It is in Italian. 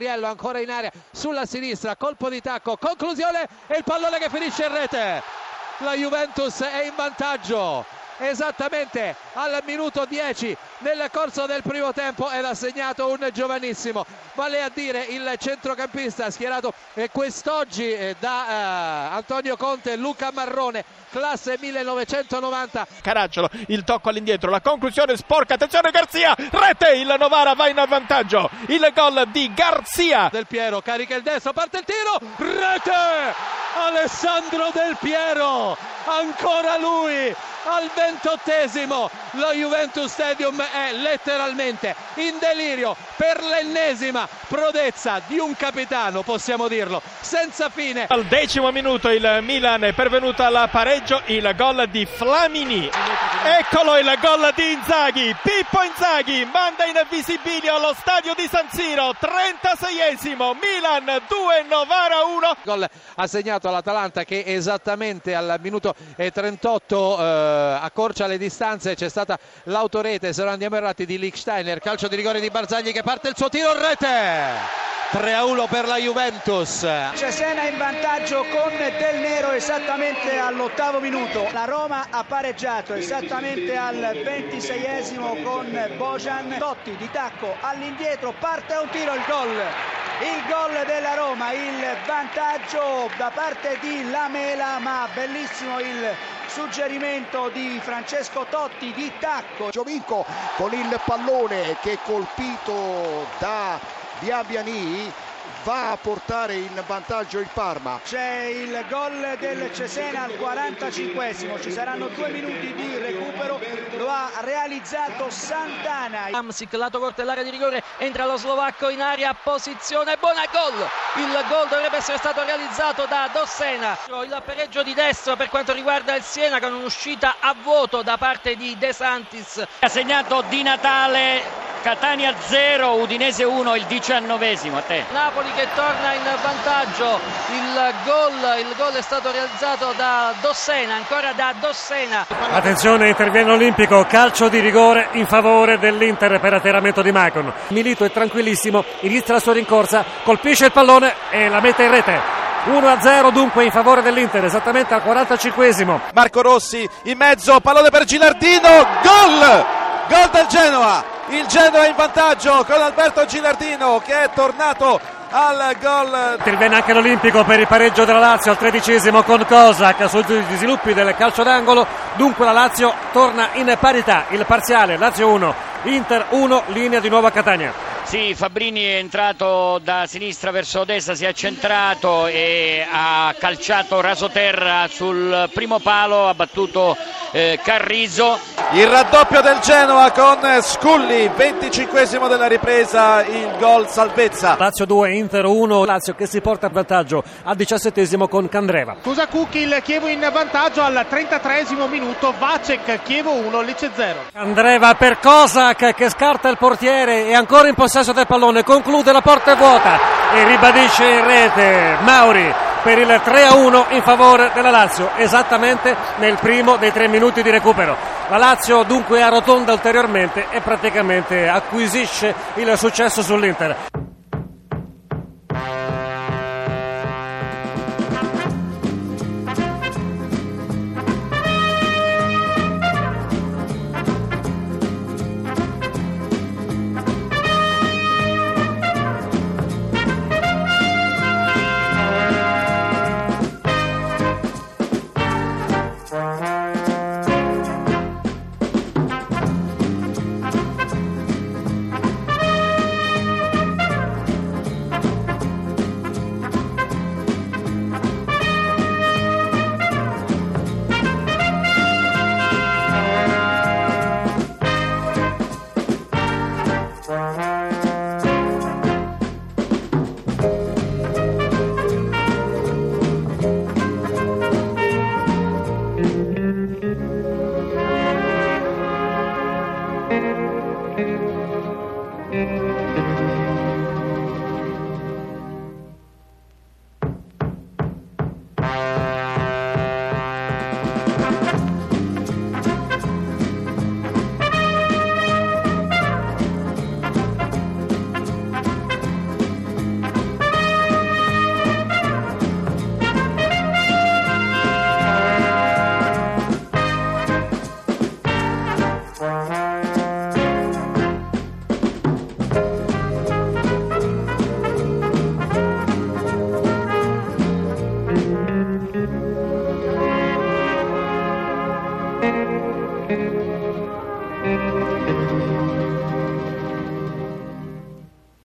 Borriello ancora in area sulla sinistra, colpo di tacco, conclusione e il pallone che finisce in rete. La Juventus è in vantaggio esattamente al minuto 10 nel corso del primo tempo ed ha segnato un giovanissimo, vale a dire il centrocampista schierato quest'oggi da Antonio Conte, Luca Marrone, classe 1990. Caracciolo, il tocco all'indietro, la conclusione sporca, attenzione Garzia, rete, il Novara va in vantaggio, il gol di Garzia. Del Piero carica il destro, parte il tiro, rete! Alessandro Del Piero, ancora lui, al 28esimo, lo Juventus Stadium è letteralmente in delirio per l'ennesima prodezza di un capitano, possiamo dirlo, senza fine. Al 10° minuto il Milan è pervenuto al pareggio, il gol di Flamini, eccolo il gol di Inzaghi, Pippo Inzaghi manda in visibilio allo stadio di San Siro, 36esimo, Milan 2, Novara 1. Gol assegnato all'Atalanta che esattamente al minuto 38 accorcia le distanze, c'è stata l'autorete, se non andiamo errati, di Lichtsteiner, calcio di rigore di Barzagli che parte il suo tiro, rete! 3-1 per la Juventus. Cesena in vantaggio con Del Nero esattamente all'8° minuto. La Roma ha pareggiato esattamente al 26esimo con Bojan. Totti di tacco all'indietro, parte un tiro, il gol. Il gol della Roma, il vantaggio da parte di Lamela, ma bellissimo il suggerimento di Francesco Totti di tacco. Giovinco con il pallone che è colpito da Diabiani, va a portare in vantaggio il Parma. C'è il gol del Cesena al 45esimo, ci saranno 2 minuti di recupero, lo ha realizzato Santana. Amsic, lato corto dell'area di rigore, entra lo slovacco in area, posizione buona, gol! Il gol dovrebbe essere stato realizzato da Dossena. Il pareggio di destro per quanto riguarda il Siena con un'uscita a vuoto da parte di De Santis. Ha segnato Di Natale. Catania 0, Udinese 1, il 19esimo, a te. Napoli che torna in vantaggio, il gol è stato realizzato da Dossena, ancora da Dossena. Attenzione, interviene Olimpico, calcio di rigore in favore dell'Inter per atterramento di Maicon. Milito è tranquillissimo, inizia la sua rincorsa, colpisce il pallone e la mette in rete. 1-0 dunque in favore dell'Inter esattamente al 45esimo. Marco Rossi in mezzo, pallone per Gilardino, gol! Gol del Genoa! Il Genoa in vantaggio con Alberto Gilardino che è tornato al gol. Interviene anche l'Olimpico per il pareggio della Lazio al 13esimo con Cosac sui sviluppi del calcio d'angolo. Dunque la Lazio torna in parità, il parziale Lazio 1, Inter 1, linea di nuovo a Catania. Sì, Fabrini è entrato da sinistra verso destra, si è accentrato e ha calciato rasoterra sul primo palo, ha battuto Carrizo. Il raddoppio del Genoa con Sculli, 25esimo della ripresa, il gol salvezza. Lazio 2, Inter 1, Lazio che si porta a vantaggio al 17esimo con Candreva. Cosa Cucchi, il Chievo in vantaggio al 33esimo minuto, Vacek, Chievo 1, Lecce 0. Candreva per Cosac che scarta il portiere e ancora in possesso del pallone, conclude, la porta è vuota e ribadisce in rete Mauri per il 3-1 in favore della Lazio, esattamente nel primo dei 3 minuti di recupero. La Lazio dunque arrotonda ulteriormente e praticamente acquisisce il successo sull'Inter.